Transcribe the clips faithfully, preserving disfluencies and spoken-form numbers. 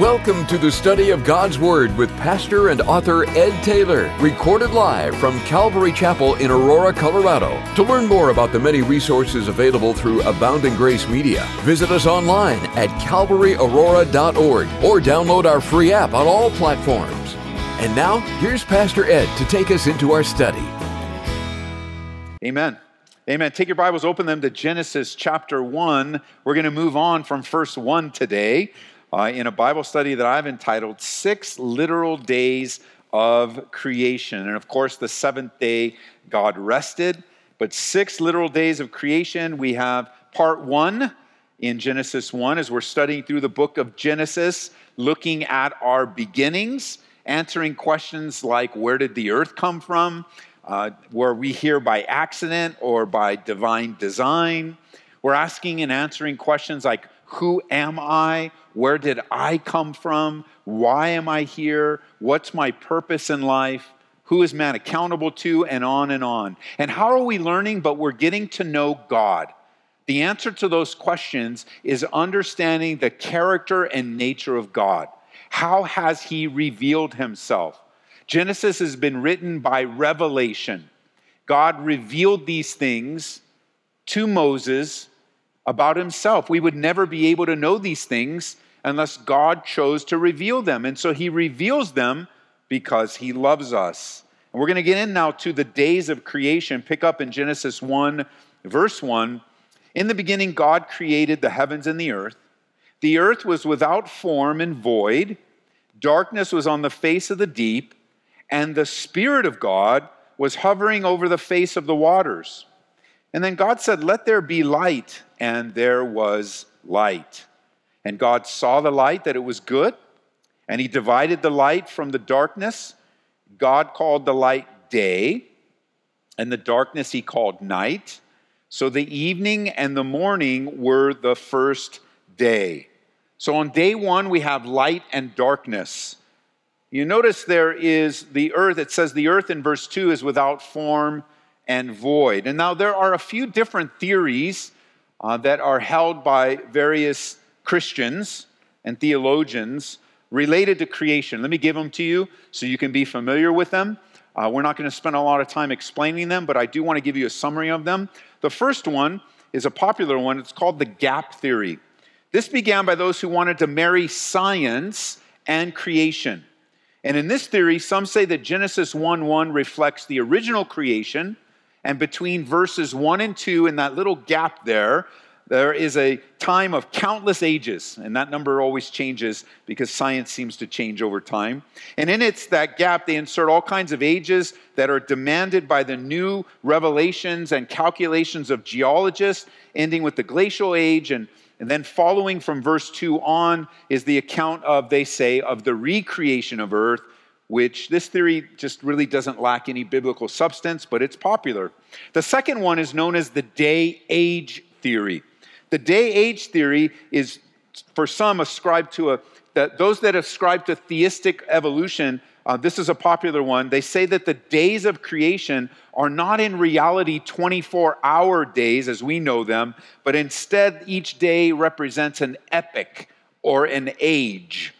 Welcome to the study of God's Word with pastor and author Ed Taylor, recorded live from Calvary Chapel in Aurora, Colorado. To learn more about the many resources available through Abounding Grace Media, visit us online at calvary aurora dot org or download our free app on all platforms. And now, here's Pastor Ed to take us into our study. Amen. Amen. Take your Bibles, open them to Genesis chapter one. We're going to move on from verse one today. Uh, in a Bible study that I've entitled, Six Literal Days of Creation. And of course, the seventh day, God rested. But six literal days of creation, we have part one in Genesis one, as we're studying through the book of Genesis, looking at our beginnings, answering questions like, where did the earth come from? Uh, were we here by accident or by divine design? We're asking and answering questions like, who am I? Where did I come from? Why am I here? What's my purpose in life? Who is man accountable to? And on and on. And how are we learning? But we're getting to know God. The answer to those questions is understanding the character and nature of God. How has he revealed himself? Genesis has been written by revelation. God revealed these things to Moses about himself. We would never be able to know these things unless God chose to reveal them. And so he reveals them because he loves us. And we're going to get in now to the days of creation. Pick up in Genesis one, verse one. In the beginning, God created the heavens and the earth. The earth was without form and void. Darkness was on the face of the deep, and the Spirit of God was hovering over the face of the waters. And then God said, let there be light, and there was light. And God saw the light, that it was good, and he divided the light from the darkness. God called the light day, and the darkness he called night. So the evening and the morning were the first day. So on day one, we have light and darkness. You notice there is the earth. It says the earth in verse two is without form and void. And now there are a few different theories uh, that are held by various Christians and theologians related to creation. Let me give them to you so you can be familiar with them. Uh, we're not going to spend a lot of time explaining them, but I do want to give you a summary of them. The first one is a popular one. It's called the gap theory. This began by those who wanted to marry science and creation. And in this theory, some say that Genesis one one reflects the original creation. And between verses one and two, in that little gap there, there is a time of countless ages. And that number always changes because science seems to change over time. And in it's that gap, they insert all kinds of ages that are demanded by the new revelations and calculations of geologists, ending with the glacial age. And, and then following from verse two on is the account of, they say, of the recreation of earth, which this theory just really doesn't lack any biblical substance, but it's popular. The second one is known as the day-age theory. The day-age theory is, for some, ascribed to a, that those that ascribe to theistic evolution, uh, this is a popular one. They say that the days of creation are not in reality twenty-four hour days as we know them, but instead each day represents an epoch or an age.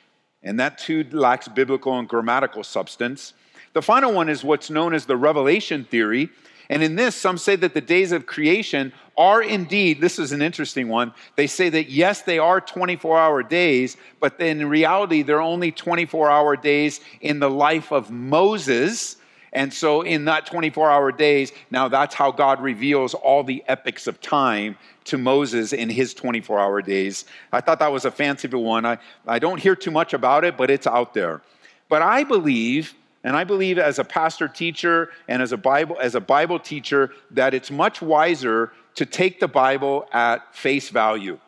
And that too lacks biblical and grammatical substance. The final one is what's known as the revelation theory. And in this, some say that the days of creation are indeed, this is an interesting one, they say that yes, they are twenty-four hour days, but in reality, they're only twenty-four hour days in the life of Moses. And so in that twenty-four hour days, now that's how God reveals all the epochs of time to Moses in his twenty-four hour days. I thought that was a fanciful one. I, I don't hear too much about it, but it's out there. But I believe, and I believe as a pastor teacher and as a Bible, as a Bible teacher, that it's much wiser to take the Bible at face value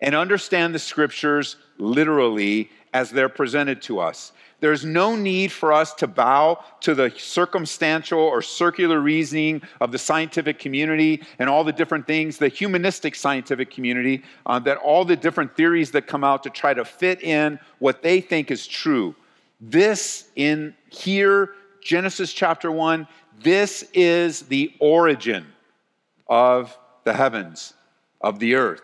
and understand the scriptures literally as they're presented to us. There's no need for us to bow to the circumstantial or circular reasoning of the scientific community and all the different things, the humanistic scientific community, uh, that all the different theories that come out to try to fit in what they think is true. This in here, Genesis chapter one, this is the origin of the heavens, of the earth,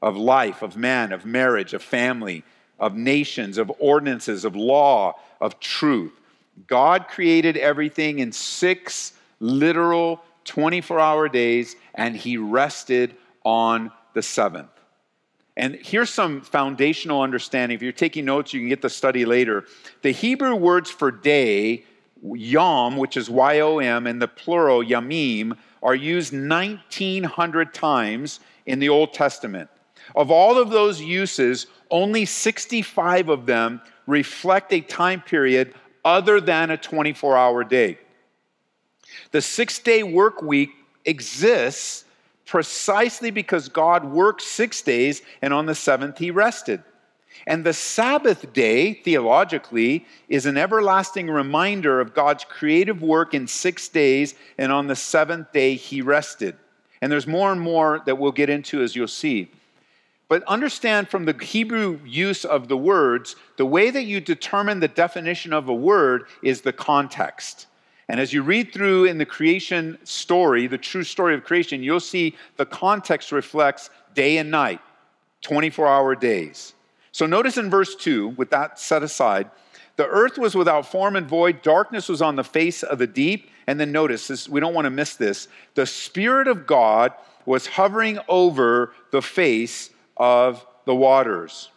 of life, of man, of marriage, of family, of nations, of ordinances, of law, of truth. God created everything in six literal twenty-four hour days, and he rested on the seventh. And here's some foundational understanding. If you're taking notes, you can get the study later. The Hebrew words for day, yom, which is Y O M, and the plural, yamim, are used nineteen hundred times in the Old Testament. Of all of those uses, only sixty-five of them reflect a time period other than a twenty-four hour day. The six-day work week exists precisely because God worked six days, and on the seventh he rested. And the Sabbath day, theologically, is an everlasting reminder of God's creative work in six days, and on the seventh day he rested. And there's more and more that we'll get into, as you'll see. But understand from the Hebrew use of the words, the way that you determine the definition of a word is the context. And as you read through in the creation story, the true story of creation, you'll see the context reflects day and night, twenty-four hour days. So notice in verse two, with that set aside, the earth was without form and void, darkness was on the face of the deep. And then notice, this, we don't want to miss this, the Spirit of God was hovering over the face of the waters.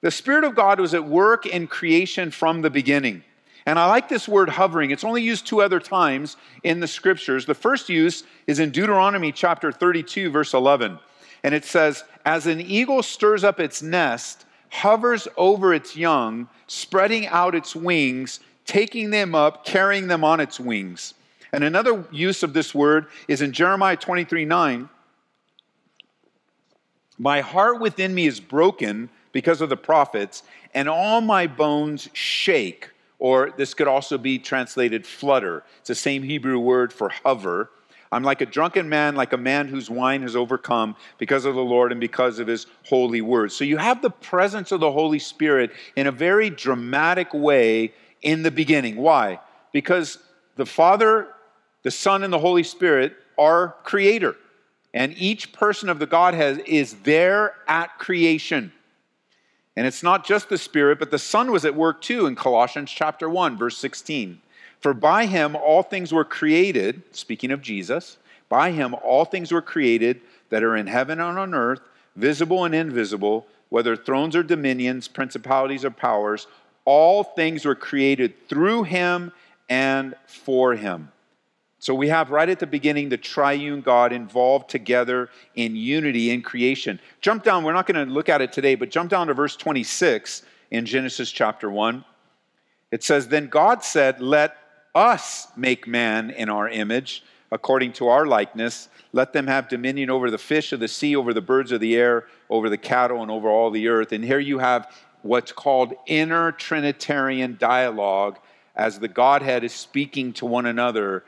The Spirit of God was at work in creation from the beginning. And I like this word hovering. It's only used two other times in the scriptures. The first use is in Deuteronomy chapter thirty-two, verse eleven. And it says, as an eagle stirs up its nest, hovers over its young, spreading out its wings, taking them up, carrying them on its wings. And another use of this word is in Jeremiah twenty-three nine. My heart within me is broken because of the prophets, and all my bones shake, or this could also be translated flutter. It's the same Hebrew word for hover. I'm like a drunken man, like a man whose wine has overcome because of the Lord and because of his holy word. So you have the presence of the Holy Spirit in a very dramatic way in the beginning. Why? Because the Father, the Son, and the Holy Spirit are creator. And each person of the Godhead is there at creation. And it's not just the Spirit, but the Son was at work too in Colossians chapter one, verse sixteen. For by him all things were created, speaking of Jesus, by him all things were created that are in heaven and on earth, visible and invisible, whether thrones or dominions, principalities or powers, all things were created through him and for him. So we have right at the beginning the triune God involved together in unity in creation. Jump down, we're not going to look at it today, but jump down to verse twenty-six in Genesis chapter one. It says, then God said, let us make man in our image, according to our likeness. Let them have dominion over the fish of the sea, over the birds of the air, over the cattle, and over all the earth. And here you have what's called inner Trinitarian dialogue as the Godhead is speaking to one another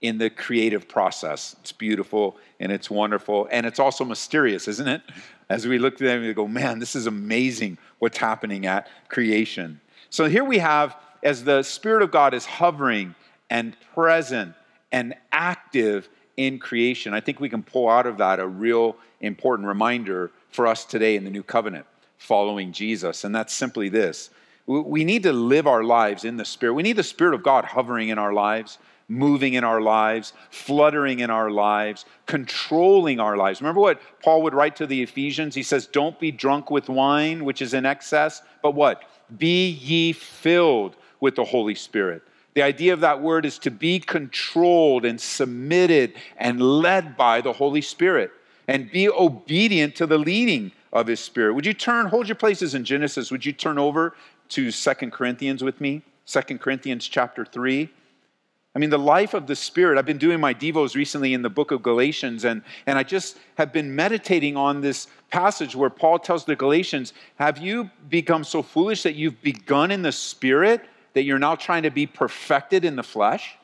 in the creative process. It's beautiful and it's wonderful. And it's also mysterious, isn't it? As we look at them, we go, man, this is amazing what's happening at creation. So here we have, as the Spirit of God is hovering and present and active in creation, I think we can pull out of that a real important reminder for us today in the new covenant, following Jesus. And that's simply this. We need to live our lives in the Spirit. We need the Spirit of God hovering in our lives, moving in our lives, fluttering in our lives, controlling our lives. Remember what Paul would write to the Ephesians? He says, don't be drunk with wine, which is in excess, but what? Be ye filled with the Holy Spirit. The idea of that word is to be controlled and submitted and led by the Holy Spirit and be obedient to the leading of his Spirit. Would you turn, hold your places in Genesis, would you turn over to Second Corinthians with me? Second Corinthians chapter three. I mean, the life of the Spirit. I've been doing my devos recently in the book of Galatians, and, and I just have been meditating on this passage where Paul tells the Galatians, have you become so foolish that you've begun in the Spirit that you're now trying to be perfected in the flesh?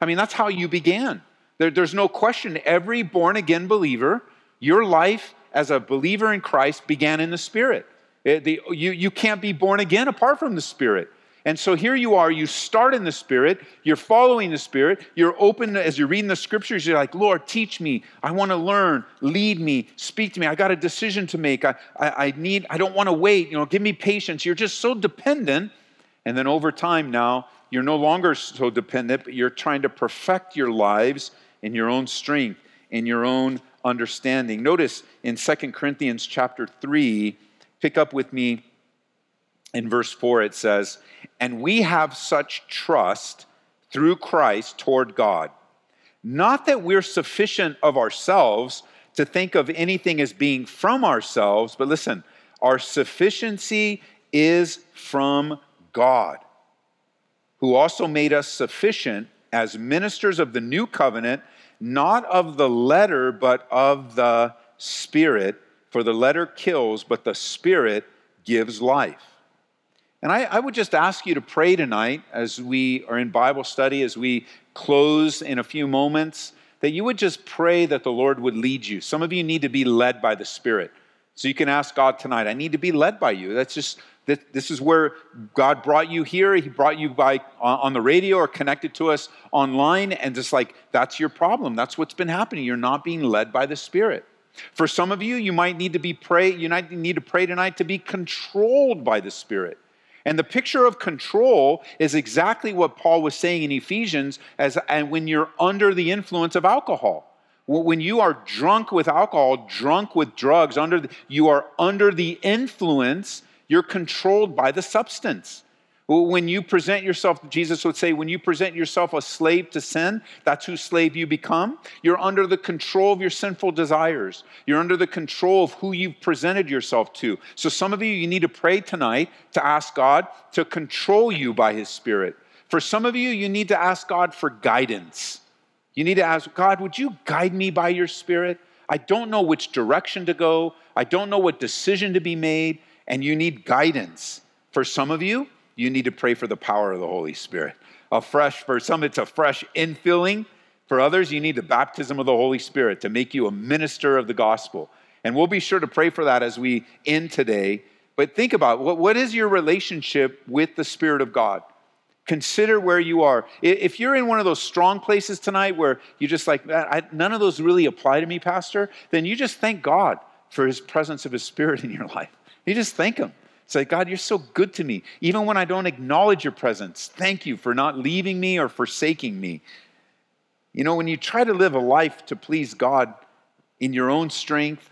I mean, that's how you began. There, there's no question. Every born-again believer, your life as a believer in Christ began in the Spirit. It, the, you, you can't be born again apart from the Spirit. And so here you are, you start in the Spirit, you're following the Spirit, you're open, as you're reading the Scriptures, you're like, Lord, teach me, I want to learn, lead me, speak to me, I got a decision to make, I, I, I need, I don't want to wait, you know, give me patience, you're just so dependent, and then over time now, you're no longer so dependent, but you're trying to perfect your lives in your own strength, in your own understanding. Notice in Second Corinthians chapter three, pick up with me, in verse four, it says, "And we have such trust through Christ toward God. Not that we're sufficient of ourselves to think of anything as being from ourselves, but listen, our sufficiency is from God, who also made us sufficient as ministers of the new covenant, not of the letter, but of the Spirit. For the letter kills, but the Spirit gives life." And I, I would just ask you to pray tonight as we are in Bible study, as we close in a few moments, that you would just pray that the Lord would lead you. Some of you need to be led by the Spirit. So you can ask God tonight, I need to be led by you. That's just, that this is where God brought you here. He brought you by on the radio or connected to us online. And just like, that's your problem. That's what's been happening. You're not being led by the Spirit. For some of you, you might need to be pray, you might need to pray tonight to be controlled by the Spirit. And the picture of control is exactly what Paul was saying in Ephesians, as and when you're under the influence of alcohol. When you are drunk with alcohol, drunk with drugs, under the, you are under the influence, you're controlled by the substance. When you present yourself, Jesus would say, when you present yourself a slave to sin, that's whose slave you become. You're under the control of your sinful desires. You're under the control of who you've presented yourself to. So some of you, you need to pray tonight to ask God to control you by His Spirit. For some of you, you need to ask God for guidance. You need to ask, God, would you guide me by your Spirit? I don't know which direction to go. I don't know what decision to be made. And you need guidance. For some of you, you need to pray for the power of the Holy Spirit. A fresh, for some, it's a fresh infilling. For others, you need the baptism of the Holy Spirit to make you a minister of the gospel. And we'll be sure to pray for that as we end today. But think about, what, what is your relationship with the Spirit of God? Consider where you are. If you're in one of those strong places tonight where you're just like, I, none of those really apply to me, Pastor, then you just thank God for His presence of His Spirit in your life. You just thank Him. Say, like, God, you're so good to me. Even when I don't acknowledge your presence, thank you for not leaving me or forsaking me. You know, when you try to live a life to please God in your own strength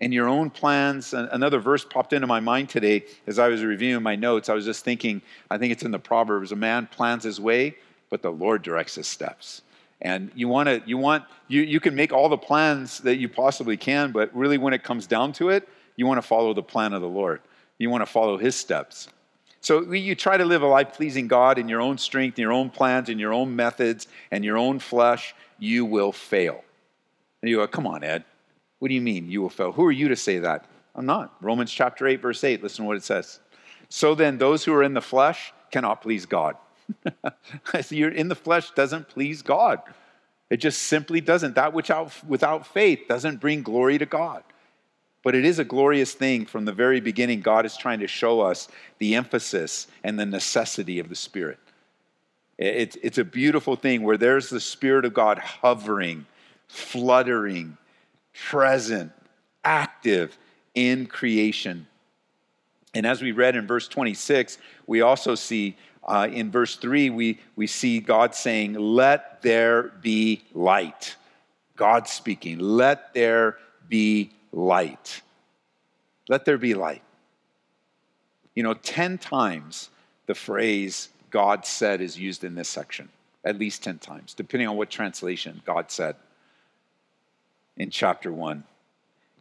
and your own plans, another verse popped into my mind today as I was reviewing my notes. I was just thinking, I think it's in the Proverbs, a man plans his way, but the Lord directs his steps. And you want to, you want, you, you can make all the plans that you possibly can, but really when it comes down to it, you want to follow the plan of the Lord. You want to follow His steps. So you try to live a life pleasing God in your own strength, in your own plans, in your own methods, and your own flesh, you will fail. And you go, come on, Ed. What do you mean you will fail? Who are you to say that? I'm not. Romans chapter eight, verse eight, listen to what it says. So then those who are in the flesh cannot please God. So you're in the flesh doesn't please God. It just simply doesn't. That which out, without faith doesn't bring glory to God. But it is a glorious thing from the very beginning. God is trying to show us the emphasis and the necessity of the Spirit. It's, it's a beautiful thing where there's the Spirit of God hovering, fluttering, present, active in creation. And as we read in verse twenty-six, we also see uh, in verse three, we, we see God saying, let there be light. God speaking, let there be light. Light. Let there be light. You know, ten times the phrase God said is used in this section, at least ten times, depending on what translation God said in chapter one.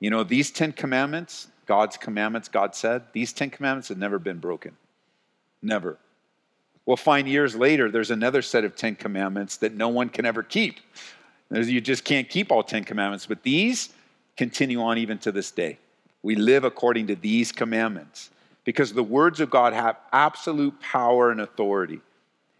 You know, these ten commandments, God's commandments, God said, these ten commandments have never been broken. Never. We'll find years later, there's another set of ten commandments that no one can ever keep. You just can't keep all ten commandments, but these continue on even to this day. We live according to these commandments because the words of God have absolute power and authority.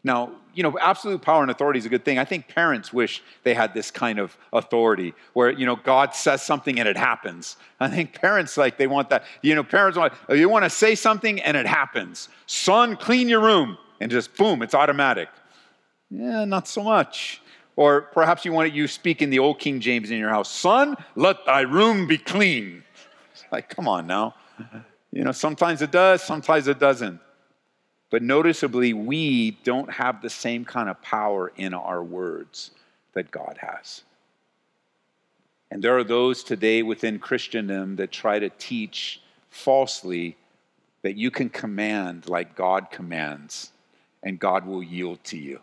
Now, you know, absolute power and authority is a good thing. I think parents wish they had this kind of authority where, you know, God says something and it happens. I think parents, like, they want that. You know, parents want, you want to say something and it happens. Son, clean your room. And just, boom, it's automatic. Yeah, not so much. Or perhaps you want it, you speak in the old King James in your house. Son, let thy room be clean. It's like, come on now. You know, sometimes it does, sometimes it doesn't. But noticeably, we don't have the same kind of power in our words that God has. And there are those today within Christendom that try to teach falsely that you can command like God commands, and God will yield to you.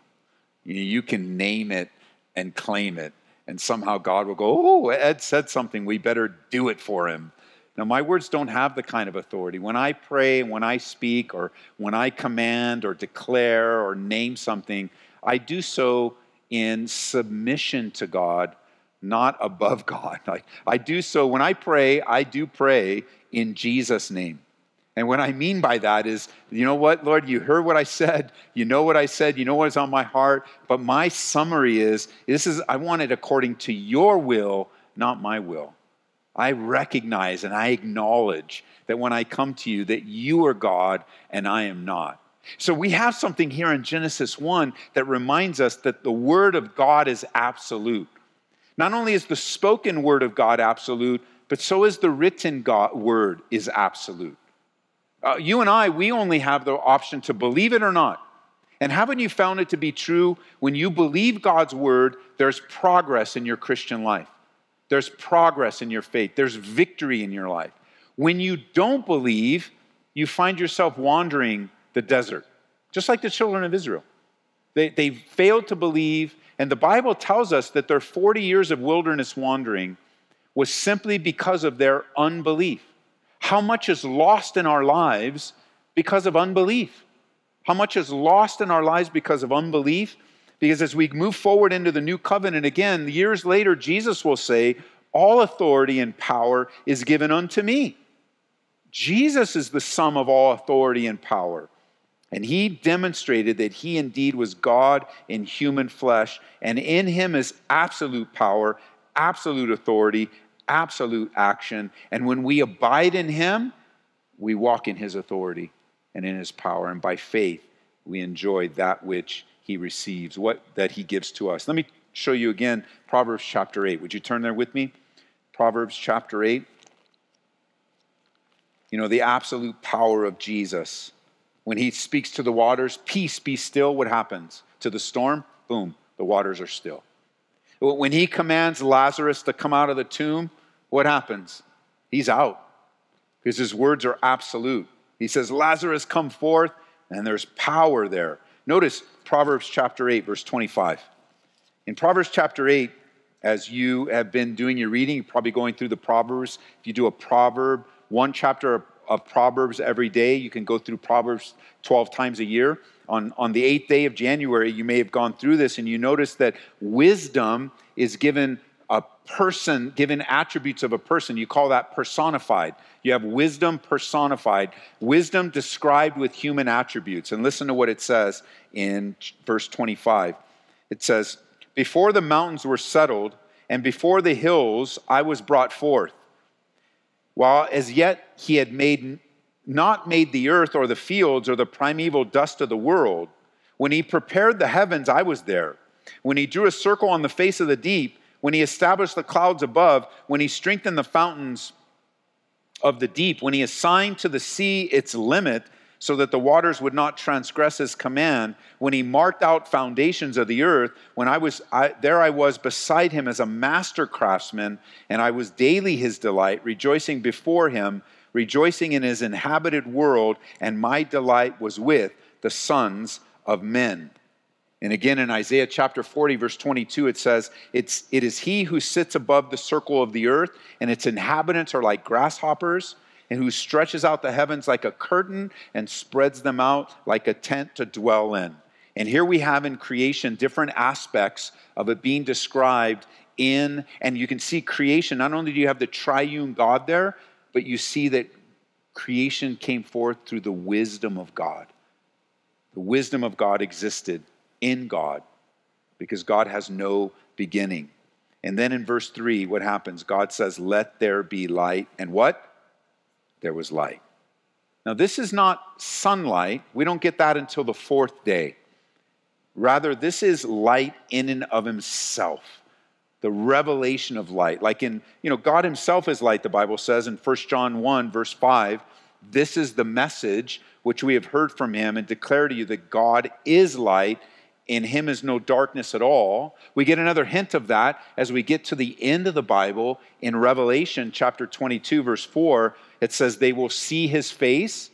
You can name it and claim it, and somehow God will go, oh, Ed said something, we better do it for him. Now, my words don't have the kind of authority. When I pray, when I speak, or when I command or declare or name something, I do so in submission to God, not above God. Like, I do so, when I pray, I do pray in Jesus' name. And what I mean by that is, you know what, Lord, you heard what I said, you know what I said, you know what is on my heart, but my summary is, this is, I want it according to your will, not my will. I recognize and I acknowledge that when I come to you, that you are God and I am not. So we have something here in Genesis one that reminds us that the word of God is absolute. Not only is the spoken word of God absolute, but so is the written God word is absolute. Uh, you and I, we only have the option to believe it or not. And haven't you found it to be true? When you believe God's word, there's progress in your Christian life. There's progress in your faith. There's victory in your life. When you don't believe, you find yourself wandering the desert, just like the children of Israel. They, they failed to believe, and the Bible tells us that their forty years of wilderness wandering was simply because of their unbelief. How much is lost in our lives because of unbelief? How much is lost in our lives because of unbelief? Because as we move forward into the new covenant again, years later, Jesus will say, all authority and power is given unto me. Jesus is the sum of all authority and power. And he demonstrated that he indeed was God in human flesh. And in him is absolute power, absolute authority, absolute action. And when we abide in him, we walk in his authority and in his power. And by faith, we enjoy that which he receives, what that he gives to us. Let me show you again, Proverbs chapter eight. Would you turn there with me? Proverbs chapter eight. You know, the absolute power of Jesus. When he speaks to the waters, peace, be still, what happens? To the storm, boom, the waters are still. When he commands Lazarus to come out of the tomb, what happens? He's out. Because his words are absolute. He says, Lazarus, come forth, and there's power there. Notice Proverbs chapter eight, verse twenty-five. In Proverbs chapter eight, as you have been doing your reading, you're probably going through the Proverbs. If you do a proverb, one chapter of Proverbs every day, you can go through Proverbs twelve times a year. On, on the eighth day of January, you may have gone through this, and you notice that wisdom is given a person, given attributes of a person. You call that personified. You have wisdom personified, wisdom described with human attributes. And listen to what it says in verse twenty-five. It says, before the mountains were settled, and before the hills I was brought forth. While as yet he had made not made the earth or the fields or the primeval dust of the world. When he prepared the heavens, I was there. When he drew a circle on the face of the deep, when he established the clouds above, when he strengthened the fountains of the deep, when he assigned to the sea its limit so that the waters would not transgress his command, when he marked out foundations of the earth, when I was I, there I was beside him as a master craftsman, and I was daily his delight, rejoicing before him, rejoicing in his inhabited world, and my delight was with the sons of men. And again, in Isaiah chapter forty, verse twenty-two, it says, it's, it is he who sits above the circle of the earth, and its inhabitants are like grasshoppers, and who stretches out the heavens like a curtain and spreads them out like a tent to dwell in. And here we have in creation different aspects of it being described in, and you can see creation. Not only do you have the triune God there, but you see that creation came forth through the wisdom of God. The wisdom of God existed in God, because God has no beginning. And then in verse three, what happens? God says, let there be light. And what? There was light. Now, this is not sunlight. We don't get that until the fourth day. Rather, this is light in and of himself. The revelation of light. Like in, you know, God himself is light, the Bible says in First John one, verse five. This is the message which we have heard from him and declare to you that God is light. In him is no darkness at all. We get another hint of that as we get to the end of the Bible in Revelation chapter twenty-two, verse four. It says, they will see his face,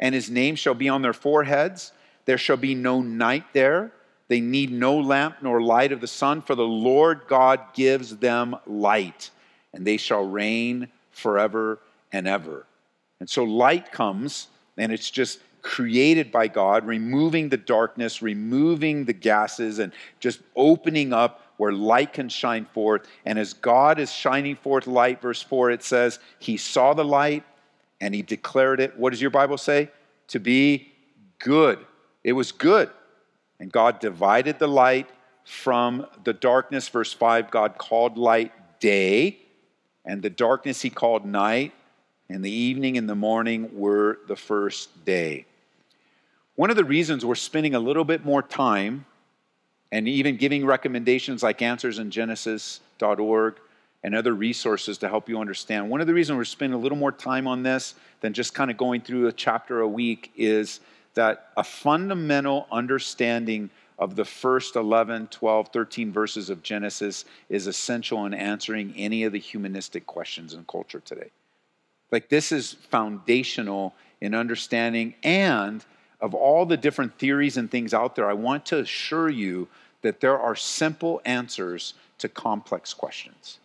and his name shall be on their foreheads. There shall be no night there. They need no lamp nor light of the sun, for the Lord God gives them light, and they shall reign forever and ever. And so light comes, and it's just created by God, removing the darkness, removing the gases, and just opening up where light can shine forth. And as God is shining forth light, verse four, it says, he saw the light and he declared it. What does your Bible say? To be good. It was good. And God divided the light from the darkness. Verse five, God called light day, and the darkness he called night, and the evening and the morning were the first day. One of the reasons we're spending a little bit more time and even giving recommendations like Answers in Genesis dot org and other resources to help you understand. One of the reasons we're spending a little more time on this than just kind of going through a chapter a week is that a fundamental understanding of the first eleven, twelve, thirteen verses of Genesis is essential in answering any of the humanistic questions in culture today. Like, this is foundational in understanding, and of all the different theories and things out there, I want to assure you that there are simple answers to complex questions.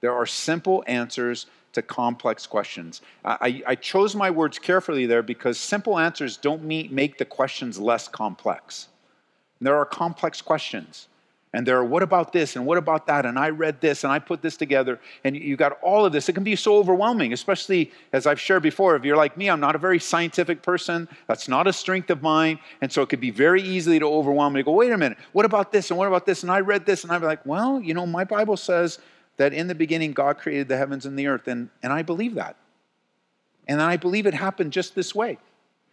There are simple answers to complex questions. I, I chose my words carefully there because simple answers don't mean, make the questions less complex. And there are complex questions. And there are, what about this? And what about that? And I read this, and I put this together, and you got all of this. It can be so overwhelming, especially as I've shared before. If you're like me, I'm not a very scientific person. That's not a strength of mine. And so it could be very easily to overwhelm me. Go, wait a minute. What about this? And what about this? And I read this, and I'm like, well, you know, my Bible says that in the beginning, God created the heavens and the earth. And, and I believe that. And I believe it happened just this way.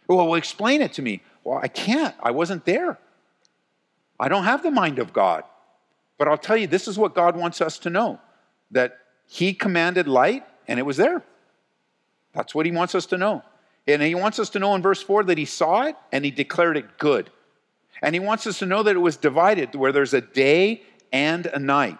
Well, well, explain it to me. Well, I can't. I wasn't there. I don't have the mind of God, but I'll tell you, this is what God wants us to know, that he commanded light and it was there. That's what he wants us to know. And he wants us to know in verse four that he saw it and he declared it good. And he wants us to know that it was divided, where there's a day and a night.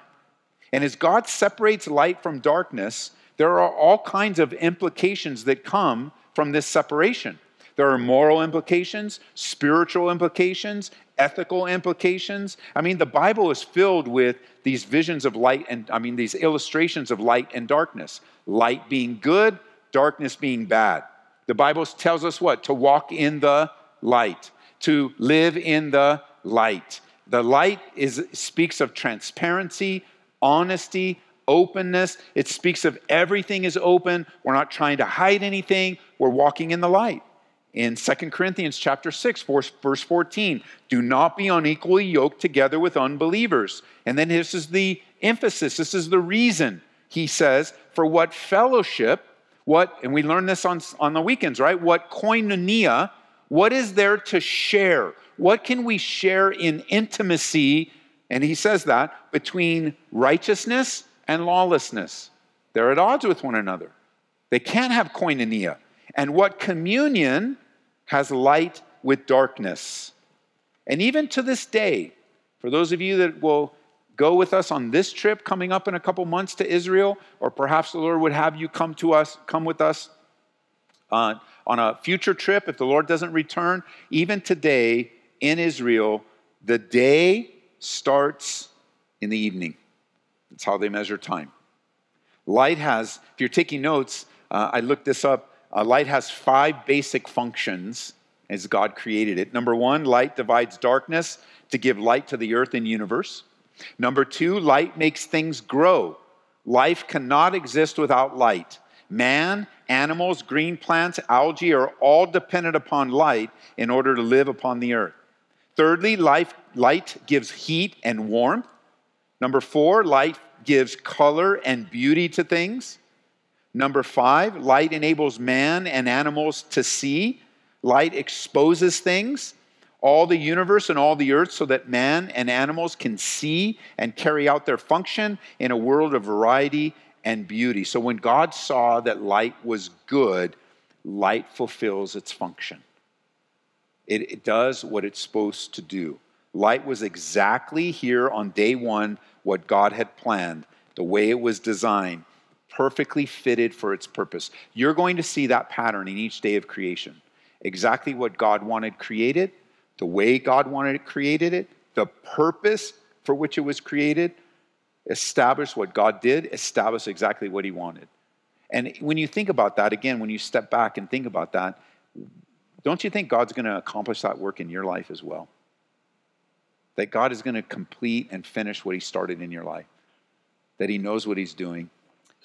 And as God separates light from darkness, there are all kinds of implications that come from this separation. There are moral implications, spiritual implications, ethical implications. I mean, the Bible is filled with these visions of light and, I mean, these illustrations of light and darkness. Light being good, darkness being bad. The Bible tells us what? To walk in the light, to live in the light. The light is speaks of transparency, honesty, openness. It speaks of everything is open. We're not trying to hide anything. We're walking in the light. In Second Corinthians chapter six, verse fourteen, do not be unequally yoked together with unbelievers. And then this is the emphasis. This is the reason. He says, for what fellowship, what, and we learn this on, on the weekends, right? What koinonia, what is there to share? What can we share in intimacy? And he says that between righteousness and lawlessness. They're at odds with one another. They can't have koinonia. And what communion has light with darkness. And even to this day, for those of you that will go with us on this trip coming up in a couple months to Israel, or perhaps the Lord would have you come to us, come with us uh, on a future trip if the Lord doesn't return. Even today in Israel, the day starts in the evening. That's how they measure time. Light has, if you're taking notes, uh, I looked this up. Uh, light has five basic functions as God created it. Number one, light divides darkness to give light to the earth and universe. Number two, light makes things grow. Life cannot exist without light. Man, animals, green plants, algae are all dependent upon light in order to live upon the earth. Thirdly, life, Light gives heat and warmth. Number four, light gives color and beauty to things. Number five, light enables man and animals to see. Light exposes things, all the universe and all the earth, so that man and animals can see and carry out their function in a world of variety and beauty. So when God saw that light was good, light fulfills its function. It, it does what it's supposed to do. Light was exactly here on day one what God had planned, the way it was designed, perfectly fitted for its purpose. You're going to see that pattern in each day of creation. Exactly what God wanted created, the way God wanted it created it, the purpose for which it was created, established what God did, established exactly what he wanted. And when you think about that, again, when you step back and think about that, don't you think God's going to accomplish that work in your life as well? That God is going to complete and finish what he started in your life, that he knows what he's doing.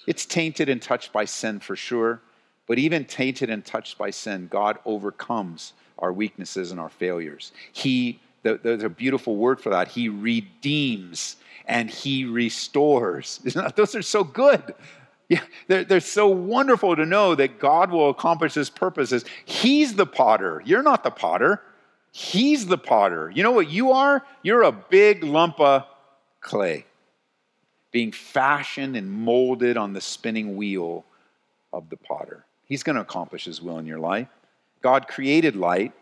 It's tainted and touched by sin for sure, but even tainted and touched by sin, God overcomes our weaknesses and our failures. He, there's a beautiful word for that. He redeems and he restores. Those are so good. Yeah, they're, they're so wonderful to know that God will accomplish his purposes. He's the potter. You're not the potter. He's the potter. You know what you are? You're a big lump of clay being fashioned and molded on the spinning wheel of the potter. He's going to accomplish his will in your life. God created light,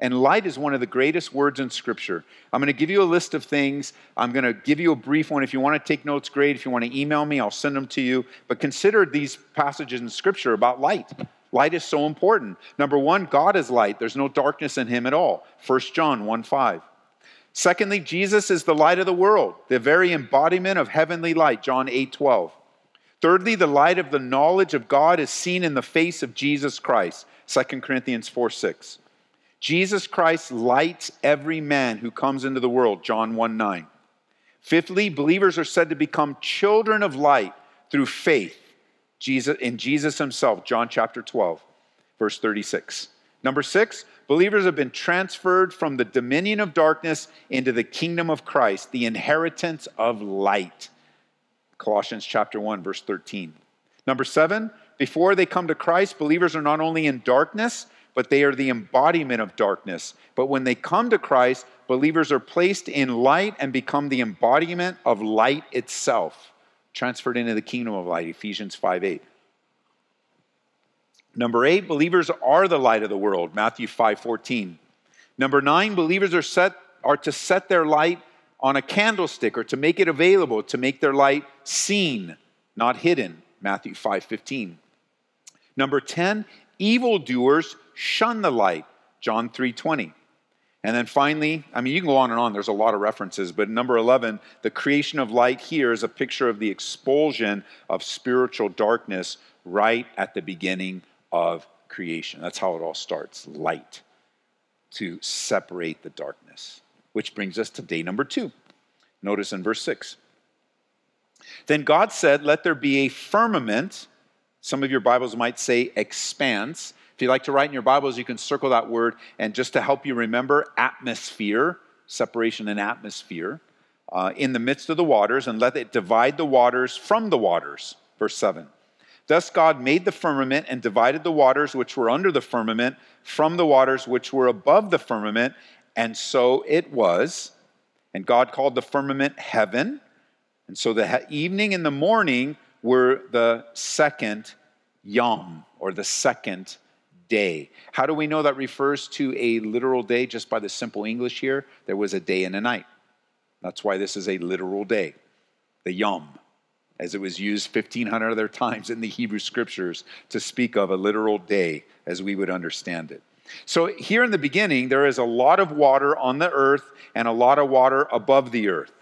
and light is one of the greatest words in Scripture. I'm going to give you a list of things. I'm going to give you a brief one. If you want to take notes, great. If you want to email me, I'll send them to you. But consider these passages in Scripture about light. Light is so important. Number one, God is light. There's no darkness in him at all. First John one five. Secondly, Jesus is the light of the world, the very embodiment of heavenly light, John eight twelve. Thirdly, the light of the knowledge of God is seen in the face of Jesus Christ, Second Corinthians four six. Jesus Christ lights every man who comes into the world, John one nine. Fifthly, believers are said to become children of light through faith. Jesus, in Jesus himself, John chapter twelve, verse thirty-six. Number six, believers have been transferred from the dominion of darkness into the kingdom of Christ, the inheritance of light, Colossians chapter one, verse thirteen. Number seven, before they come to Christ, believers are not only in darkness, but they are the embodiment of darkness. But when they come to Christ, believers are placed in light and become the embodiment of light itself, transferred into the kingdom of light, Ephesians five eight. Number eight, believers are the light of the world, Matthew five fourteen. Number nine, believers are set are to set their light on a candlestick or to make it available, to make their light seen, not hidden, Matthew five fifteen. Number ten, evildoers shun the light, John three twenty. And then finally, I mean, you can go on and on. There's a lot of references. But number eleven, the creation of light here is a picture of the expulsion of spiritual darkness right at the beginning of creation. That's how it all starts, light, to separate the darkness, which brings us to day number two. Notice in verse six. Then God said, let there be a firmament. Some of your Bibles might say expanse. If you like to write in your Bibles, you can circle that word. And just to help you remember, atmosphere, separation and atmosphere, uh, in the midst of the waters, and let it divide the waters from the waters. Verse seven. Thus God made the firmament and divided the waters which were under the firmament from the waters which were above the firmament. And so it was. And God called the firmament heaven. And so the evening and the morning were the second yom, or the second day. How do we know that refers to a literal day? Just by the simple English here, there was a day and a night. That's why this is a literal day, the yom, as it was used fifteen hundred other times in the Hebrew Scriptures to speak of a literal day as we would understand it. So here in the beginning, there is a lot of water on the earth and a lot of water above the earth.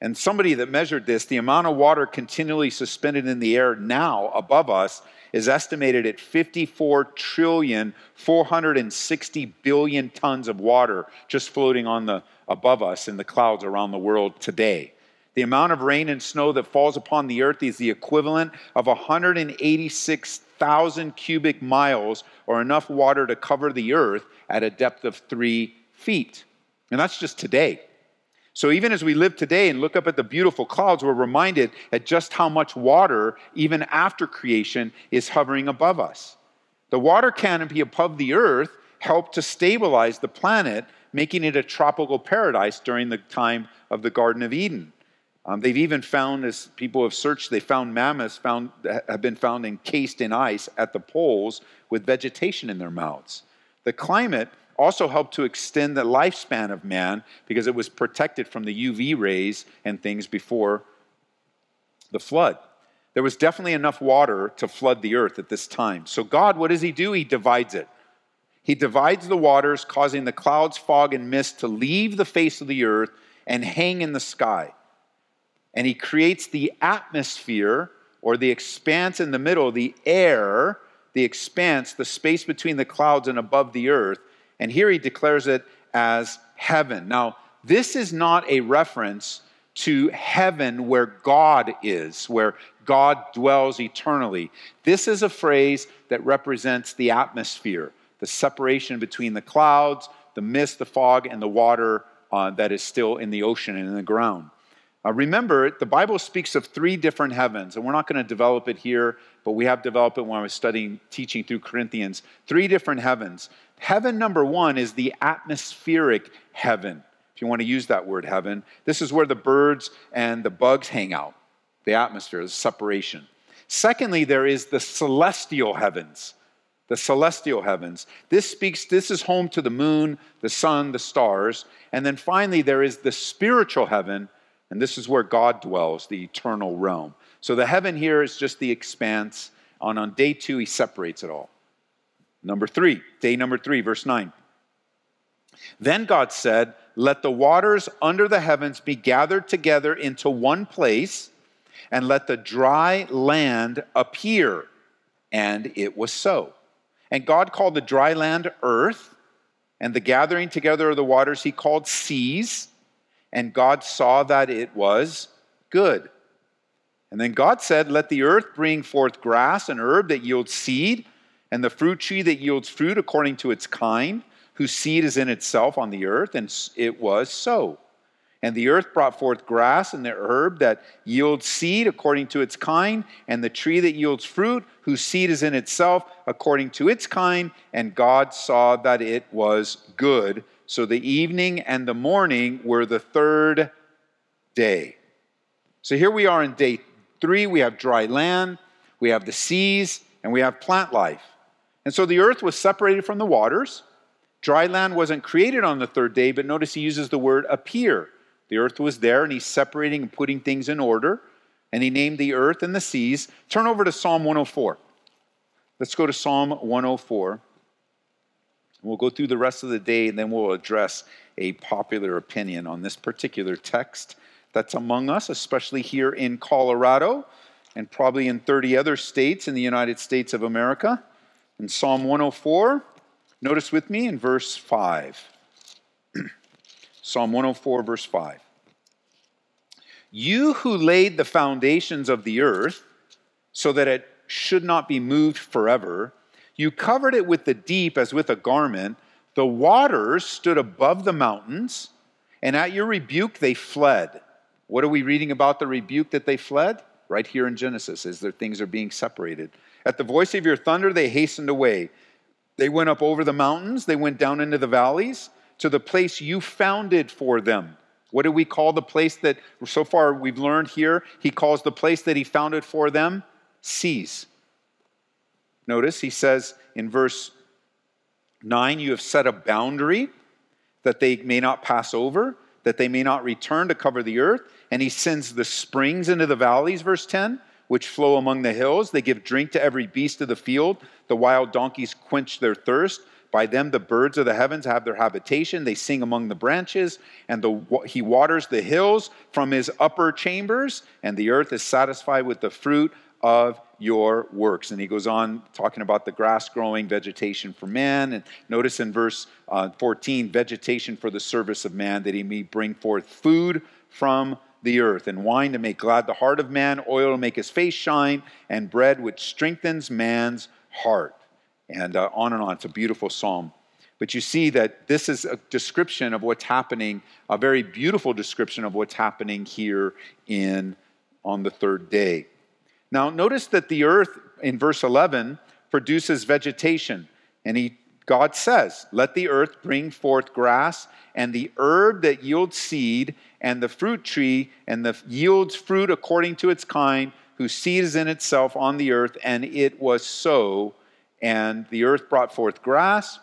And somebody that measured this, the amount of water continually suspended in the air now above us is estimated at fifty-four trillion, four hundred sixty billion tons of water just floating on the above us in the clouds around the world today. The amount of rain and snow that falls upon the earth is the equivalent of one hundred eighty-six thousand cubic miles, or enough water to cover the earth at a depth of three feet. And that's just today. So even as we live today and look up at the beautiful clouds, we're reminded at just how much water, even after creation, is hovering above us. The water canopy above the earth helped to stabilize the planet, making it a tropical paradise during the time of the Garden of Eden. Um, they've even found, as people have searched, they found mammoths found, have been found encased in ice at the poles with vegetation in their mouths. The climate also helped to extend the lifespan of man because it was protected from the U V rays and things before the flood. There was definitely enough water to flood the earth at this time. So God, what does he do? He divides it. He divides the waters, causing the clouds, fog, and mist to leave the face of the earth and hang in the sky. And he creates the atmosphere, or the expanse in the middle, the air, the expanse, the space between the clouds and above the earth. And here he declares it as heaven. Now, this is not a reference to heaven where God is, where God dwells eternally. This is a phrase that represents the atmosphere, the separation between the clouds, the mist, the fog, and the water uh, that is still in the ocean and in the ground. Uh, remember, the Bible speaks of three different heavens, and we're not going to develop it here, but we have developed it when I was studying, teaching through Corinthians. Three different heavens. Heaven number one is the atmospheric heaven, if you want to use that word, heaven. This is where the birds and the bugs hang out, the atmosphere, the separation. Secondly, there is the celestial heavens, the celestial heavens. This speaks, this is home to the moon, the sun, the stars. And then finally, there is the spiritual heaven, and this is where God dwells, the eternal realm. So the heaven here is just the expanse. And on day two, he separates it all. Number three, day number three, verse nine. Then God said, let the waters under the heavens be gathered together into one place, and let the dry land appear. And it was so. And God called the dry land earth, and the gathering together of the waters he called seas. And God saw that it was good. And then God said, let the earth bring forth grass and herb that yields seed, and the fruit tree that yields fruit according to its kind, whose seed is in itself on the earth. And it was so. And the earth brought forth grass and the herb that yields seed according to its kind, and the tree that yields fruit, whose seed is in itself according to its kind. And God saw that it was good. So the evening and the morning were the third day. So here we are in day three. We have dry land, we have the seas, and we have plant life. And so the earth was separated from the waters. Dry land wasn't created on the third day, but notice he uses the word appear. The earth was there, and he's separating and putting things in order. And he named the earth and the seas. Turn over to Psalm one oh four. Let's go to Psalm one oh four. We'll go through the rest of the day, and then we'll address a popular opinion on this particular text that's among us, especially here in Colorado and probably in thirty other states in the United States of America. In Psalm one oh four, notice with me in verse five. Psalm one oh four, verse five. You who laid the foundations of the earth so that it should not be moved forever, you covered it with the deep as with a garment. The waters stood above the mountains, and at your rebuke they fled. What are we reading about the rebuke that they fled? Right here in Genesis, as their things are being separated. At the voice of your thunder, they hastened away. They went up over the mountains. They went down into the valleys to the place you founded for them. What do we call the place that, so far we've learned here, he calls the place that he founded for them? Seas. Notice he says in verse nine, you have set a boundary that they may not pass over, that they may not return to cover the earth. And he sends the springs into the valleys, verse ten, which flow among the hills. They give drink to every beast of the field. The wild donkeys quench their thirst. By them the birds of the heavens have their habitation. They sing among the branches. And the, he waters the hills from his upper chambers. And the earth is satisfied with the fruit of your works. And he goes on talking about the grass growing, vegetation for man. And notice in verse uh, fourteen, vegetation for the service of man, that he may bring forth food from the earth, and wine to make glad the heart of man, oil to make his face shine, and bread which strengthens man's heart. And uh, on and on. It's a beautiful psalm. But you see that this is a description of what's happening, a very beautiful description of what's happening here in on the third day. Now, notice that the earth, in verse eleven, produces vegetation. And he, God says, let the earth bring forth grass and the herb that yields seed and the fruit tree and the yields fruit according to its kind, whose seed is in itself on the earth. And it was so. And the earth brought forth grass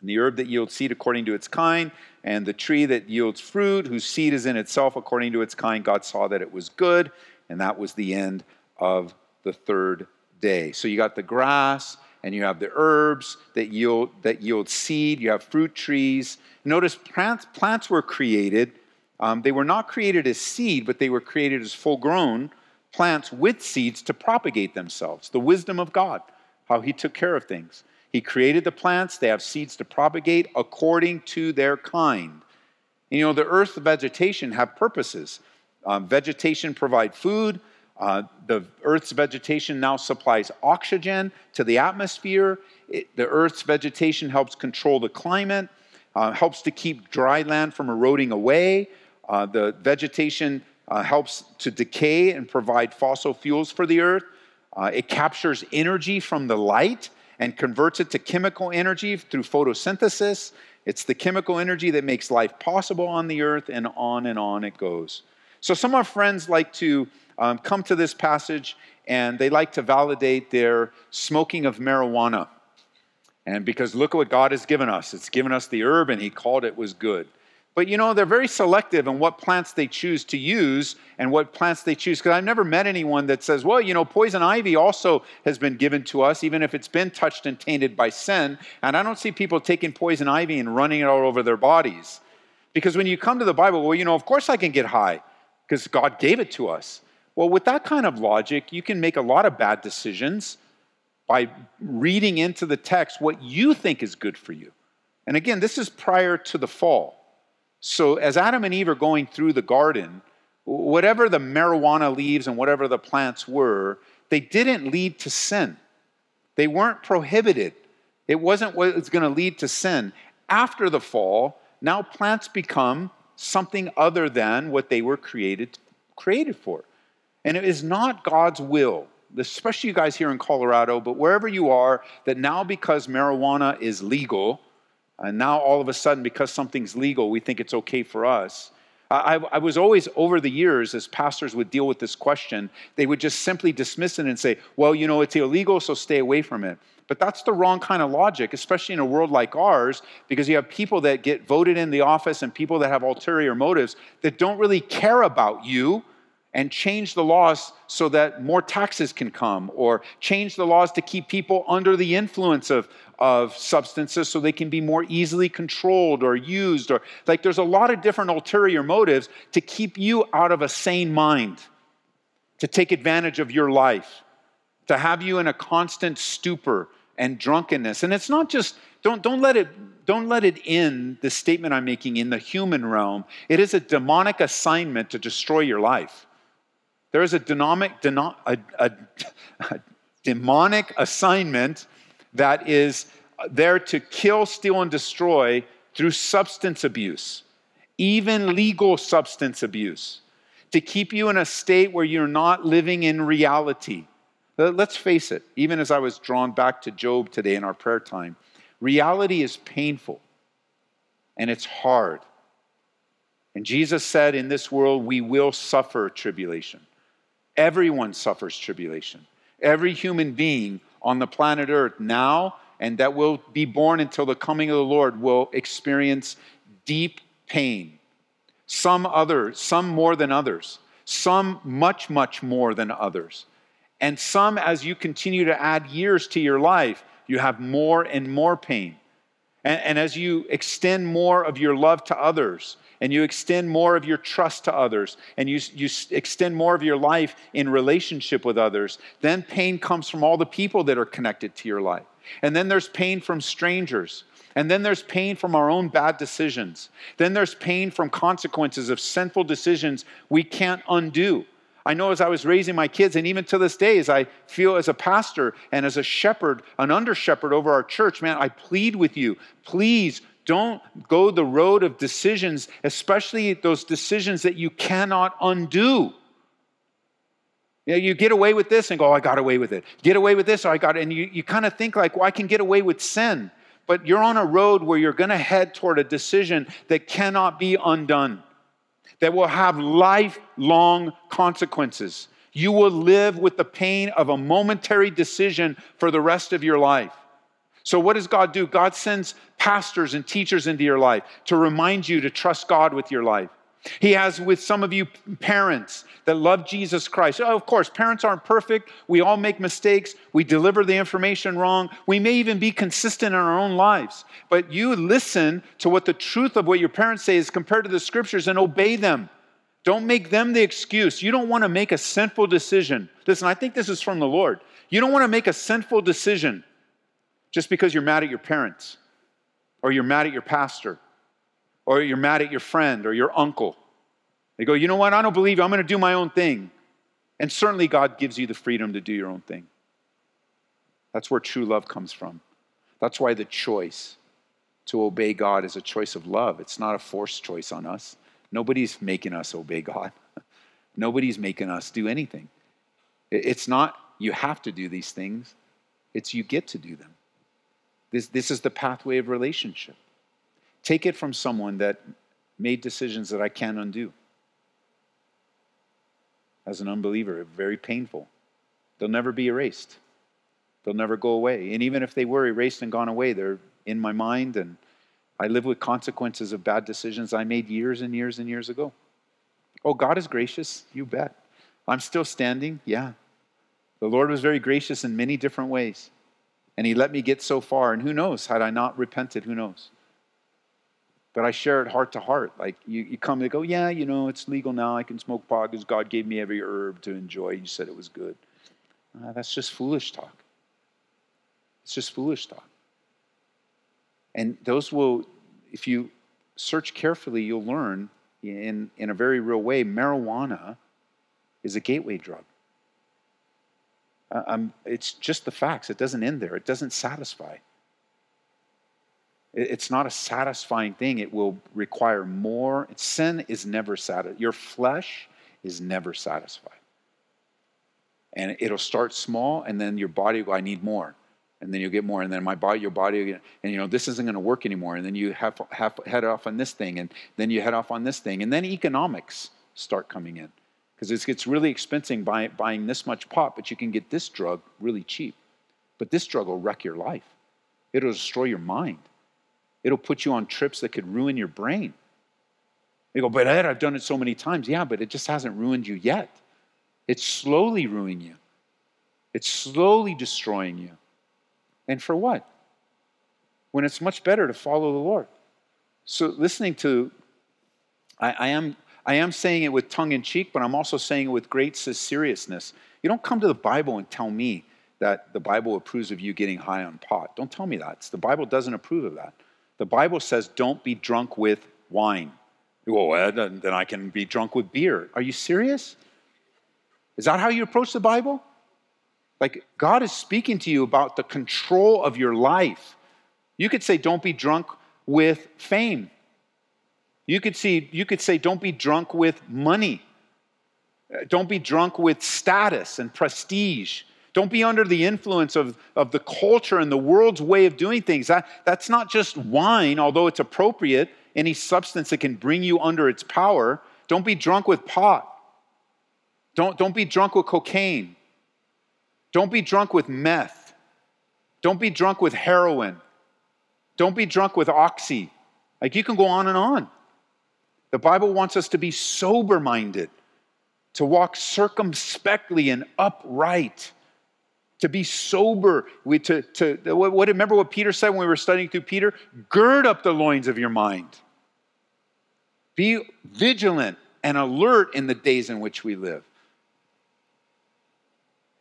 and the herb that yields seed according to its kind, and the tree that yields fruit, whose seed is in itself according to its kind. God saw that it was good, and that was the end of the third day. So you got the grass, and you have the herbs that yield that yield seed. You have fruit trees. Notice plants, plants were created. Um, they were not created as seed, but they were created as full-grown plants with seeds to propagate themselves. The wisdom of God, how he took care of things. He created the plants. They have seeds to propagate according to their kind. And, you know, the earth, the vegetation have purposes. Um, vegetation provide food. Uh, the earth's vegetation now supplies oxygen to the atmosphere. It, the earth's vegetation helps control the climate, uh, helps to keep dry land from eroding away. Uh, the vegetation uh, helps to decay and provide fossil fuels for the earth. Uh, it captures energy from the light and converts it to chemical energy through photosynthesis. It's the chemical energy that makes life possible on the earth, and on and on it goes. So some of our friends like to um, come to this passage, and they like to validate their smoking of marijuana. And because look at what God has given us. It's given us the herb, and he called it was good. But you know, they're very selective in what plants they choose to use and what plants they choose. Because I've never met anyone that says, well, you know, poison ivy also has been given to us, even if it's been touched and tainted by sin. And I don't see people taking poison ivy and running it all over their bodies. Because when you come to the Bible, well, you know, of course I can get high because God gave it to us. Well, with that kind of logic, you can make a lot of bad decisions by reading into the text what you think is good for you. And again, this is prior to the fall. So as Adam and Eve are going through the garden, whatever the marijuana leaves and whatever the plants were, they didn't lead to sin. They weren't prohibited. It wasn't what was going to lead to sin. After the fall, now plants become something other than what they were created, created for. And it is not God's will, especially you guys here in Colorado, but wherever you are, that now because marijuana is legal, and now all of a sudden, because something's legal, we think it's okay for us. I, I was always, over the years, as pastors would deal with this question, they would just simply dismiss it and say, well, you know, it's illegal, so stay away from it. But that's the wrong kind of logic, especially in a world like ours, because you have people that get voted in the office and people that have ulterior motives that don't really care about you and change the laws so that more taxes can come, or change the laws to keep people under the influence of, of substances so they can be more easily controlled or used. Or like there's a lot of different ulterior motives to keep you out of a sane mind, to take advantage of your life, to have you in a constant stupor and drunkenness. And it's not just, don't, don't let it, don't let it in, the statement I'm making, in the human realm. It is a demonic assignment to destroy your life. There is a, demonic, deno- a, a, a demonic assignment that is there to kill, steal, and destroy through substance abuse, even legal substance abuse, to keep you in a state where you're not living in reality. Let's face it, even as I was drawn back to Job today in our prayer time, reality is painful and it's hard. And Jesus said, in this world, we will suffer tribulation. Everyone suffers tribulation. Every human being on the planet Earth now, and that will be born until the coming of the Lord, will experience deep pain. Some other, some more than others. Some much, much more than others. And some, as you continue to add years to your life, you have more and more pain. And, and as you extend more of your love to others, and you extend more of your trust to others, and you, you extend more of your life in relationship with others, then pain comes from all the people that are connected to your life. And then there's pain from strangers. And then there's pain from our own bad decisions. Then there's pain from consequences of sinful decisions we can't undo. I know as I was raising my kids, and even to this day, as I feel as a pastor and as a shepherd, an under-shepherd over our church, man, I plead with you, please don't go the road of decisions, especially those decisions that you cannot undo. You know, you get away with this and go, oh, I got away with it. Get away with this, oh, I got it. And you, you kind of think like, well, I can get away with sin. But you're on a road where you're going to head toward a decision that cannot be undone, that will have lifelong consequences. You will live with the pain of a momentary decision for the rest of your life. So what does God do? God sends pastors and teachers into your life to remind you to trust God with your life. He has with some of you parents that love Jesus Christ. Oh, of course, parents aren't perfect. We all make mistakes. We deliver the information wrong. We may even be consistent in our own lives. But you listen to what the truth of what your parents say is compared to the scriptures and obey them. Don't make them the excuse. You don't want to make a sinful decision. Listen, I think this is from the Lord. You don't want to make a sinful decision just because you're mad at your parents or you're mad at your pastor, or you're mad at your friend or your uncle. They go, you know what? I don't believe you. I'm going to do my own thing. And certainly God gives you the freedom to do your own thing. That's where true love comes from. That's why the choice to obey God is a choice of love. It's not a forced choice on us. Nobody's making us obey God. Nobody's making us do anything. It's not you have to do these things. It's you get to do them. This, this is the pathway of relationship. Take it from someone that made decisions that I can't undo. As an unbeliever, very painful. They'll never be erased. They'll never go away. And even if they were erased and gone away, they're in my mind, and I live with consequences of bad decisions I made years and years and years ago. Oh, God is gracious, you bet. I'm still standing, yeah. The Lord was very gracious in many different ways, and He let me get so far, and who knows, had I not repented, who knows? But I share it heart to heart. Like you, you come and go, yeah, you know, it's legal now. I can smoke pot because God gave me every herb to enjoy. You said it was good. Uh, that's just foolish talk. It's just foolish talk. And those will, if you search carefully, you'll learn in, in a very real way, marijuana is a gateway drug. Uh, I'm, it's just the facts. It doesn't end there. It doesn't satisfy. It's not a satisfying thing. It will require more. Sin is never satisfied. Your flesh is never satisfied. And it'll start small, and then your body will go, I need more. And then you'll get more. And then my body, your body, and you know, this isn't going to work anymore. And then you have, have, head off on this thing, and then you head off on this thing. And then economics start coming in. Because it gets really expensive buy, buying this much pot, but you can get this drug really cheap. But this drug will wreck your life. It'll destroy your mind. It'll put you on trips that could ruin your brain. You go, but Ed, I've done it so many times. Yeah, but it just hasn't ruined you yet. It's slowly ruining you. It's slowly destroying you. And for what? When it's much better to follow the Lord. So listening to, I, I am I am saying it with tongue in cheek, but I'm also saying it with great seriousness. You don't come to the Bible and tell me that the Bible approves of you getting high on pot. Don't tell me that. It's, the Bible doesn't approve of that. The Bible says, don't be drunk with wine. Well, Ed, then I can be drunk with beer. Are you serious? Is that how you approach the Bible? Like, God is speaking to you about the control of your life. You could say, don't be drunk with fame. You could see, you could say, don't be drunk with money. Don't be drunk with status and prestige. Don't be under the influence of, of the culture and the world's way of doing things. That, that's not just wine, although it's appropriate, any substance that can bring you under its power. Don't be drunk with pot. Don't, don't be drunk with cocaine. Don't be drunk with meth. Don't be drunk with heroin. Don't be drunk with oxy. Like, you can go on and on. The Bible wants us to be sober-minded, to walk circumspectly and upright. To be sober, we, to, to, what, remember what Peter said when we were studying through Peter? Gird up the loins of your mind. Be vigilant and alert in the days in which we live.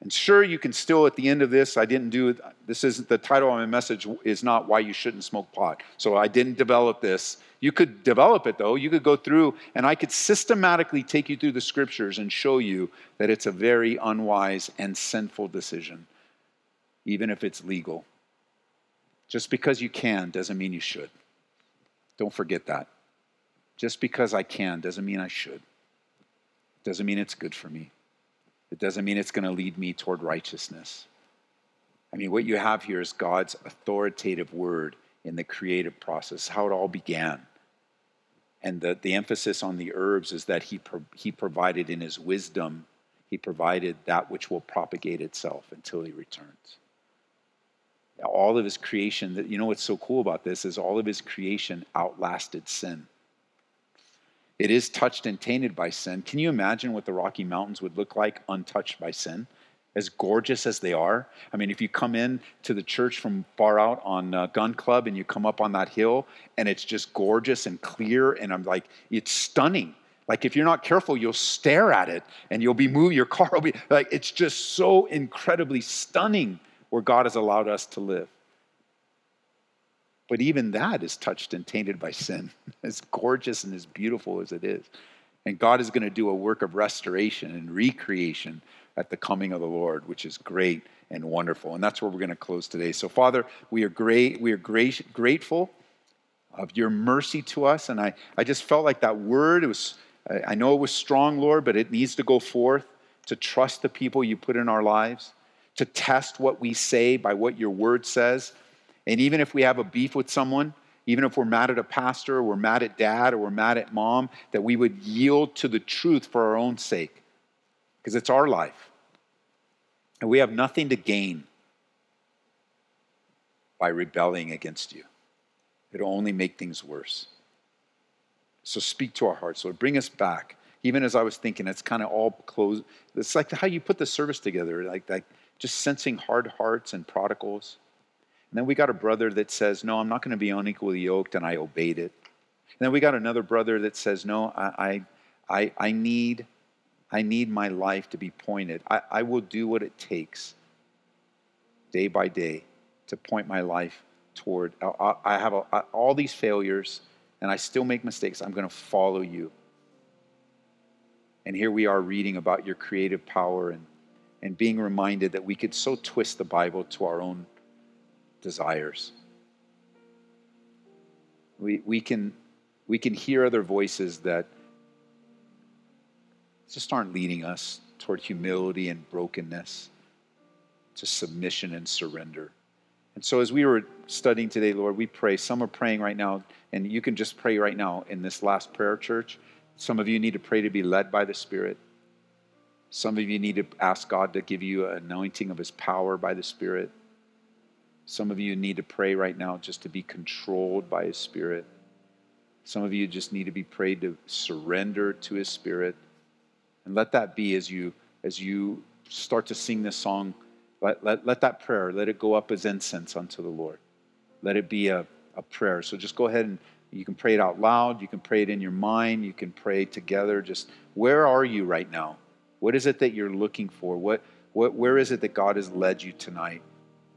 And sure, you can still, at the end of this, I didn't do This isn't the title of my message is not why you shouldn't smoke pot. So I didn't develop this. You could develop it though. You could go through and I could systematically take you through the scriptures and show you that it's a very unwise and sinful decision, even if it's legal. Just because you can doesn't mean you should. Don't forget that. Just because I can doesn't mean I should. Doesn't mean it's good for me. It doesn't mean it's going to lead me toward righteousness. I mean, what you have here is God's authoritative word in the creative process, how it all began. And the, the emphasis on the herbs is that he, pro, he provided in his wisdom, he provided that which will propagate itself until he returns. Now, all of his creation, that, you know what's so cool about this is all of his creation outlasted sin. It is touched and tainted by sin. Can you imagine what the Rocky Mountains would look like untouched by sin? As gorgeous as they are. I mean, if you come in to the church from far out on uh, Gun Club and you come up on that hill and it's just gorgeous and clear and I'm like, it's stunning. Like if you're not careful, you'll stare at it and you'll be moved, your car will be, like it's just so incredibly stunning where God has allowed us to live. But even that is touched and tainted by sin, as gorgeous and as beautiful as it is. And God is going to do a work of restoration and recreation at the coming of the Lord, which is great and wonderful. And that's where we're going to close today. So Father, we are great, we are great, grateful of your mercy to us. And I, I just felt like that word, it was, I know it was strong, Lord, but it needs to go forth to trust the people you put in our lives, to test what we say by what your word says. And even if we have a beef with someone, even if we're mad at a pastor, or we're mad at dad, or we're mad at mom, that we would yield to the truth for our own sake. Because it's our life. And we have nothing to gain by rebelling against you. It'll only make things worse. So speak to our hearts, Lord. Bring us back. Even as I was thinking, it's kind of all closed. It's like how you put the service together, like, like just sensing hard hearts and prodigals. And then we got a brother that says, no, I'm not going to be unequally yoked, and I obeyed it. And then we got another brother that says, no, I, I, I need... I need my life to be pointed. I, I will do what it takes day by day to point my life toward, I, I have a, I, all these failures and I still make mistakes. I'm going to follow you. And here we are reading about your creative power and, and being reminded that we could so twist the Bible to our own desires. We, we can, we can hear other voices that just aren't leading us toward humility and brokenness, to submission and surrender. And so as we were studying today, Lord, we pray. Some are praying right now, and you can just pray right now in this last prayer, church. Some of you need to pray to be led by the Spirit. Some of you need to ask God to give you an anointing of his power by the Spirit. Some of you need to pray right now just to be controlled by his Spirit. Some of you just need to be prayed to surrender to his Spirit. And let that be as you as you start to sing this song, let, let, let that prayer, let it go up as incense unto the Lord. Let it be a, a prayer. So just go ahead and you can pray it out loud. You can pray it in your mind. You can pray together. Just where are you right now? What is it that you're looking for? What what where is it that God has led you tonight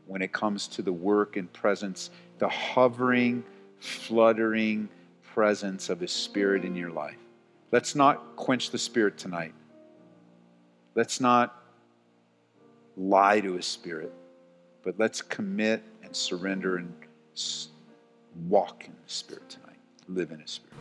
when it comes to the work and presence, the hovering, fluttering presence of his Spirit in your life? Let's not quench the Spirit tonight. Let's not lie to his Spirit, but let's commit and surrender and walk in the Spirit tonight, live in his Spirit.